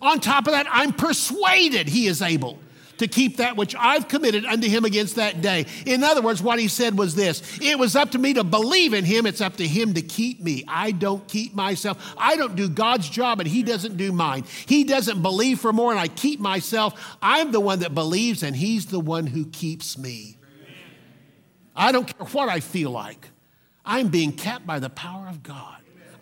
On top of that, I'm persuaded he is able to keep that which I've committed unto him against that day. In other words, what he said was this. It was up to me to believe in him. It's up to him to keep me. I don't keep myself. I don't do God's job, and he doesn't do mine. He doesn't believe for more, and I keep myself. I'm the one that believes, and he's the one who keeps me. I don't care what I feel like. I'm being kept by the power of God.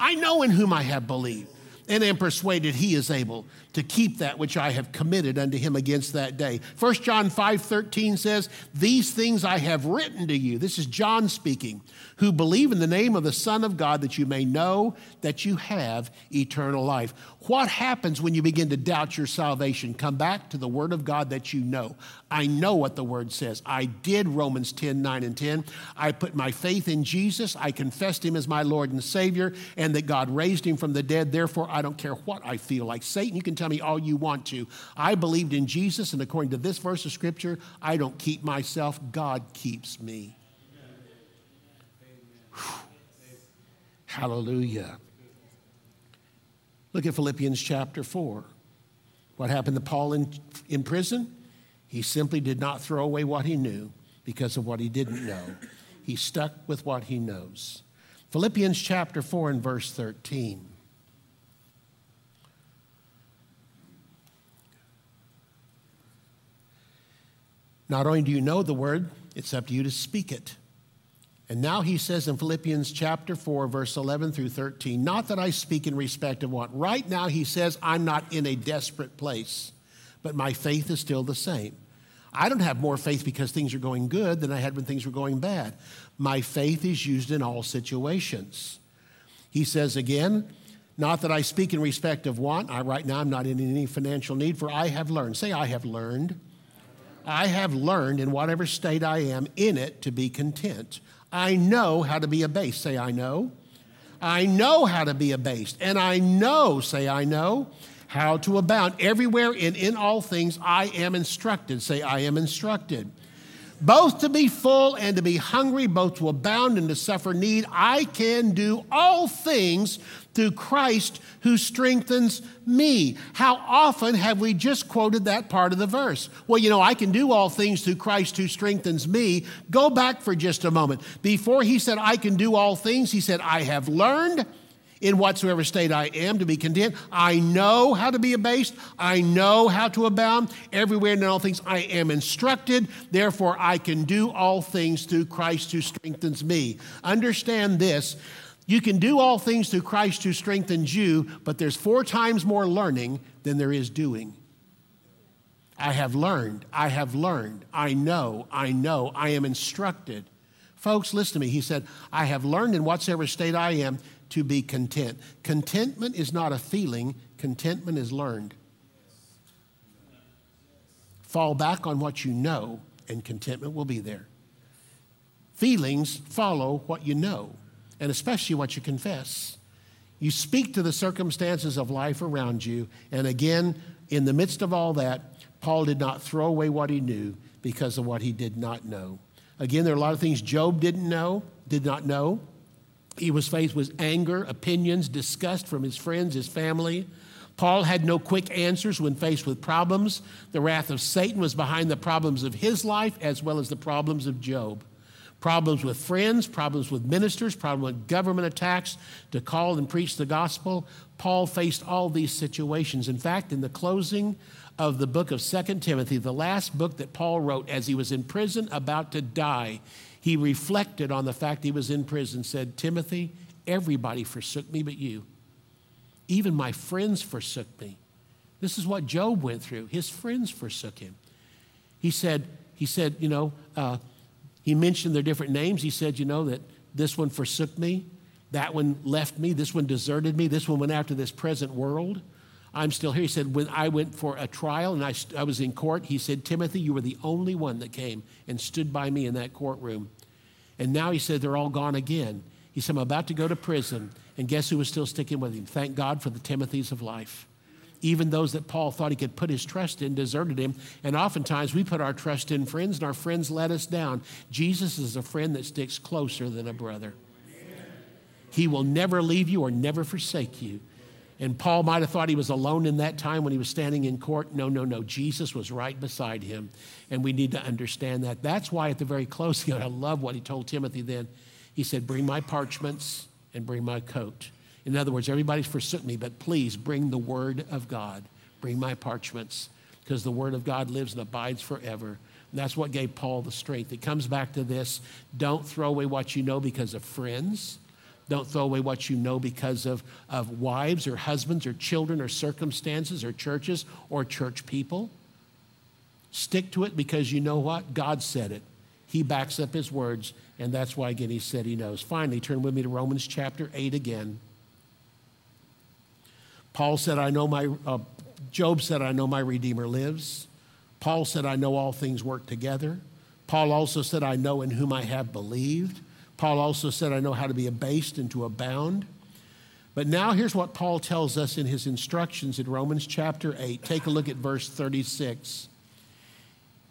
I know in whom I have believed, and am persuaded he is able to keep that which I have committed unto him against that day. 1 John 5:13 says, these things I have written to you. This is John speaking, who believe in the name of the Son of God, that you may know that you have eternal life. What happens when you begin to doubt your salvation? Come back to the Word of God that you know. I know what the Word says. I did Romans 10, 9, and 10. I put my faith in Jesus. I confessed him as my Lord and Savior, and that God raised him from the dead. Therefore, I don't care what I feel like. Satan, you can tell me all you want to. I believed in Jesus, and according to this verse of Scripture, I don't keep myself. God keeps me. Hallelujah. Look at Philippians chapter 4. What happened to Paul in prison? He simply did not throw away what he knew because of what he didn't know. He stuck with what he knows. Philippians chapter 4 and verse 13. Not only do you know the word, it's up to you to speak it. And now he says in Philippians chapter 4, verse 11 through 13, not that I speak in respect of what. Right now he says, I'm not in a desperate place, but my faith is still the same. I don't have more faith because things are going good than I had when things were going bad. My faith is used in all situations. He says again, not that I speak in respect of want. Right now I'm not in any financial need, for I have learned. Say, I have learned. I have learned in whatever state I am in it to be content. I know how to be abased. Say, I know. I know how to be abased, and I know, say I know, how to abound. Everywhere and in all things I am instructed, say I am instructed. Both to be full and to be hungry, both to abound and to suffer need, I can do all things through Christ who strengthens me. How often have we just quoted that part of the verse? Well, you know, I can do all things through Christ who strengthens me. Go back for just a moment. Before he said, I can do all things, he said, I have learned in whatsoever state I am to be content. I know how to be abased. I know how to abound. Everywhere and in all things I am instructed. Therefore, I can do all things through Christ who strengthens me. Understand this. You can do all things through Christ who strengthens you, but there's 4 times more learning than there is doing. I have learned. I know. I am instructed. Folks, listen to me. He said, I have learned in whatsoever state I am to be content. Contentment is not a feeling. Contentment is learned. Fall back on what you know, and contentment will be there. Feelings follow what you know, and especially what you confess. You speak to the circumstances of life around you, and again, in the midst of all that, Paul did not throw away what he knew because of what he did not know. Again, there are a lot of things Job did not know. He was faced with anger, opinions, disgust from his friends, his family. Paul had no quick answers when faced with problems. The wrath of Satan was behind the problems of his life as well as the problems of Job. Problems with friends, problems with ministers, problems with government attacks to call and preach the gospel. Paul faced all these situations. In fact, in the closing of the book of 2 Timothy, the last book that Paul wrote as he was in prison about to die, he reflected on the fact he was in prison, said, Timothy, everybody forsook me but you. Even my friends forsook me. This is what Job went through. His friends forsook him. He said, he mentioned their different names. He said, that this one forsook me, that one left me, this one deserted me, this one went after this present world. I'm still here. He said, when I went for a trial and I was in court, he said, Timothy, you were the only one that came and stood by me in that courtroom. And now he said, they're all gone again. He said, I'm about to go to prison. And guess who was still sticking with him? Thank God for the Timothys of life. Even those that Paul thought he could put his trust in deserted him. And oftentimes we put our trust in friends and our friends let us down. Jesus is a friend that sticks closer than a brother. He will never leave you or never forsake you. And Paul might have thought he was alone in that time when he was standing in court. No. Jesus was right beside him. And we need to understand that. That's why at the very closing, I love what he told Timothy then. He said, bring my parchments and bring my coat. In other words, everybody's forsook me, but please bring the word of God. Bring my parchments, because the word of God lives and abides forever. And that's what gave Paul the strength. It comes back to this. Don't throw away what you know because of friends. Don't throw away what you know because of wives or husbands or children or circumstances or churches or church people. Stick to it because you know what? God said it. He backs up his words, and that's why, again, he said he knows. Finally, turn with me to Romans chapter 8 again. Paul said, Job said, I know my Redeemer lives. Paul said, I know all things work together. Paul also said, I know in whom I have believed. Paul also said, I know how to be abased and to abound. But now here's what Paul tells us in his instructions in Romans chapter 8. Take a look at verse 36.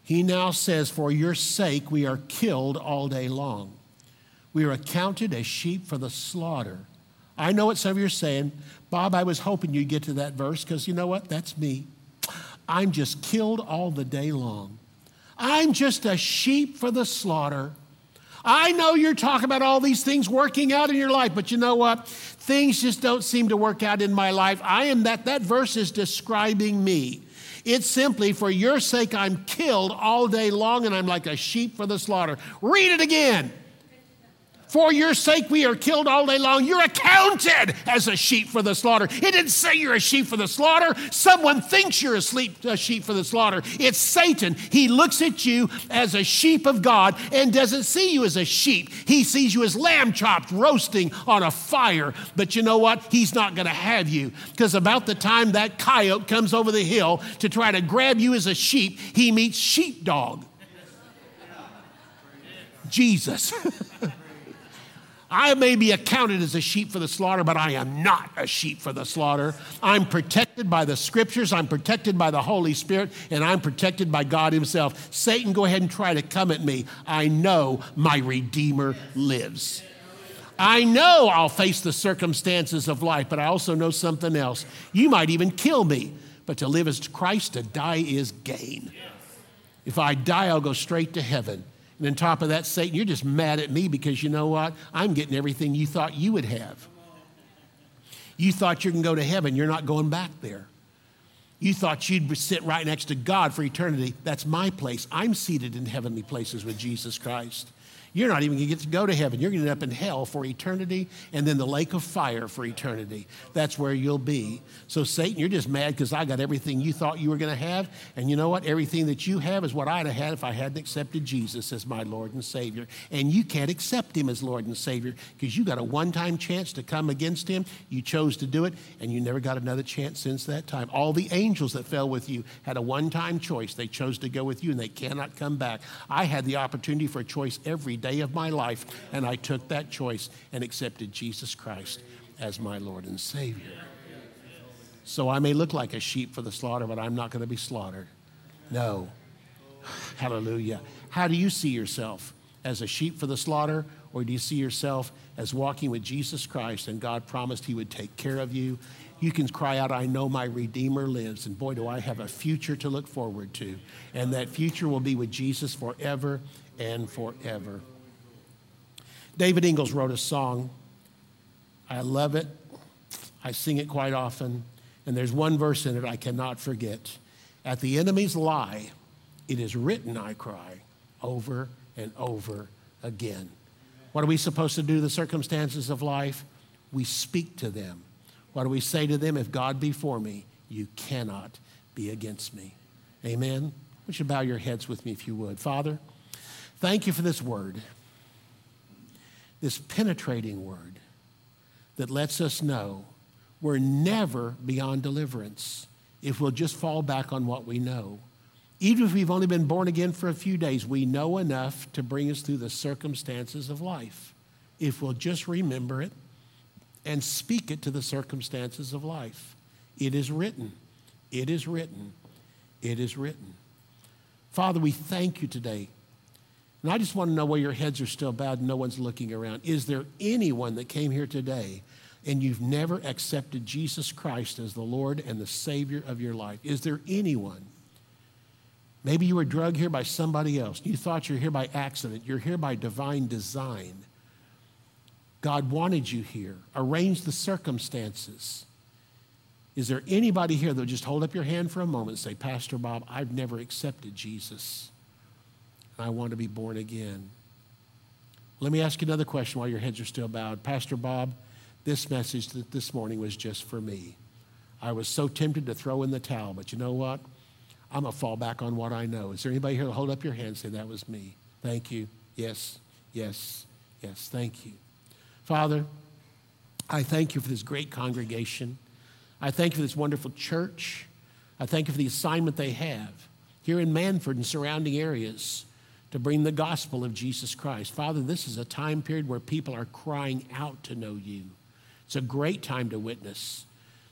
He now says, for your sake we are killed all day long. We are accounted as sheep for the slaughter. I know what some of you are saying. Bob, I was hoping you'd get to that verse because you know what? That's me. I'm just killed all the day long. I'm just a sheep for the slaughter. I know you're talking about all these things working out in your life, but you know what? Things just don't seem to work out in my life. That verse is describing me. It's simply, for your sake, I'm killed all day long, and I'm like a sheep for the slaughter. Read it again. For your sake, we are killed all day long. You're accounted as a sheep for the slaughter. It didn't say you're a sheep for the slaughter. Someone thinks you're a sheep for the slaughter. It's Satan. He looks at you as a sheep of God and doesn't see you as a sheep. He sees you as lamb chopped, roasting on a fire. But you know what? He's not going to have you, because about the time that coyote comes over the hill to try to grab you as a sheep, he meets sheepdog, Jesus. I may be accounted as a sheep for the slaughter, but I am not a sheep for the slaughter. I'm protected by the scriptures. I'm protected by the Holy Spirit, and I'm protected by God himself. Satan, go ahead and try to come at me. I know my Redeemer lives. I know I'll face the circumstances of life, but I also know something else. You might even kill me, but to live is Christ, to die is gain. If I die, I'll go straight to heaven. And on top of that, Satan, you're just mad at me because you know what? I'm getting everything you thought you would have. You thought you can go to heaven. You're not going back there. You thought you'd sit right next to God for eternity. That's my place. I'm seated in heavenly places with Jesus Christ. You're not even going to get to go to heaven. You're going to end up in hell for eternity and then the lake of fire for eternity. That's where you'll be. So, Satan, you're just mad because I got everything you thought you were going to have. And you know what? Everything that you have is what I'd have had if I hadn't accepted Jesus as my Lord and Savior. And you can't accept him as Lord and Savior because you got a one-time chance to come against him. You chose to do it, and you never got another chance since that time. All the angels that fell with you had a one-time choice. They chose to go with you, and they cannot come back. I had the opportunity for a choice every day of my life, and I took that choice and accepted Jesus Christ as my Lord and Savior. So I may look like a sheep for the slaughter, but I'm not going to be slaughtered. No. Hallelujah. How do you see yourself? As a sheep for the slaughter, or do you see yourself as walking with Jesus Christ and God promised he would take care of you? You can cry out, I know my Redeemer lives, and boy, do I have a future to look forward to. And that future will be with Jesus forever and forever. David Ingalls wrote a song. I love it. I sing it quite often. And there's one verse in it I cannot forget. At the enemy's lie, it is written, I cry, over and over again. What are we supposed to do to the circumstances of life? We speak to them. What do we say to them? If God be for me, you cannot be against me. Amen. Would you bow your heads with me if you would. Father, thank you for this word. This penetrating word that lets us know we're never beyond deliverance if we'll just fall back on what we know. Even if we've only been born again for a few days, we know enough to bring us through the circumstances of life if we'll just remember it and speak it to the circumstances of life. It is written. It is written. It is written. Father, we thank you today. And I just want to know where your heads are still bowed and no one's looking around. Is there anyone that came here today and you've never accepted Jesus Christ as the Lord and the Savior of your life? Is there anyone? Maybe you were drugged here by somebody else. You thought you were here by accident. You're here by divine design. God wanted you here. Arrange the circumstances. Is there anybody here that would just hold up your hand for a moment and say, Pastor Bob, I've never accepted Jesus. I want to be born again. Let me ask you another question while your heads are still bowed. Pastor Bob, this message this morning was just for me. I was so tempted to throw in the towel, but you know what? I'm going to fall back on what I know. Is there anybody here to hold up your hand and say, that was me? Thank you. Yes, yes, yes, thank you. Father, I thank you for this great congregation. I thank you for this wonderful church. I thank you for the assignment they have here in Manford and surrounding areas to bring the gospel of Jesus Christ. Father, this is a time period where people are crying out to know you. It's a great time to witness.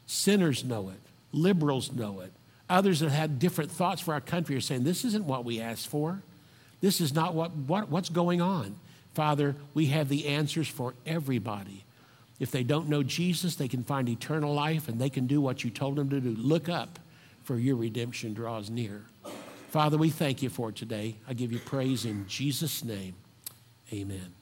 Sinners know it. Liberals know it. Others that had different thoughts for our country are saying, this isn't what we asked for. This is not what's going on. Father, we have the answers for everybody. If they don't know Jesus, they can find eternal life and they can do what you told them to do. Look up, for your redemption draws near. Father, we thank you for it today. I give you praise in Jesus' name. Amen.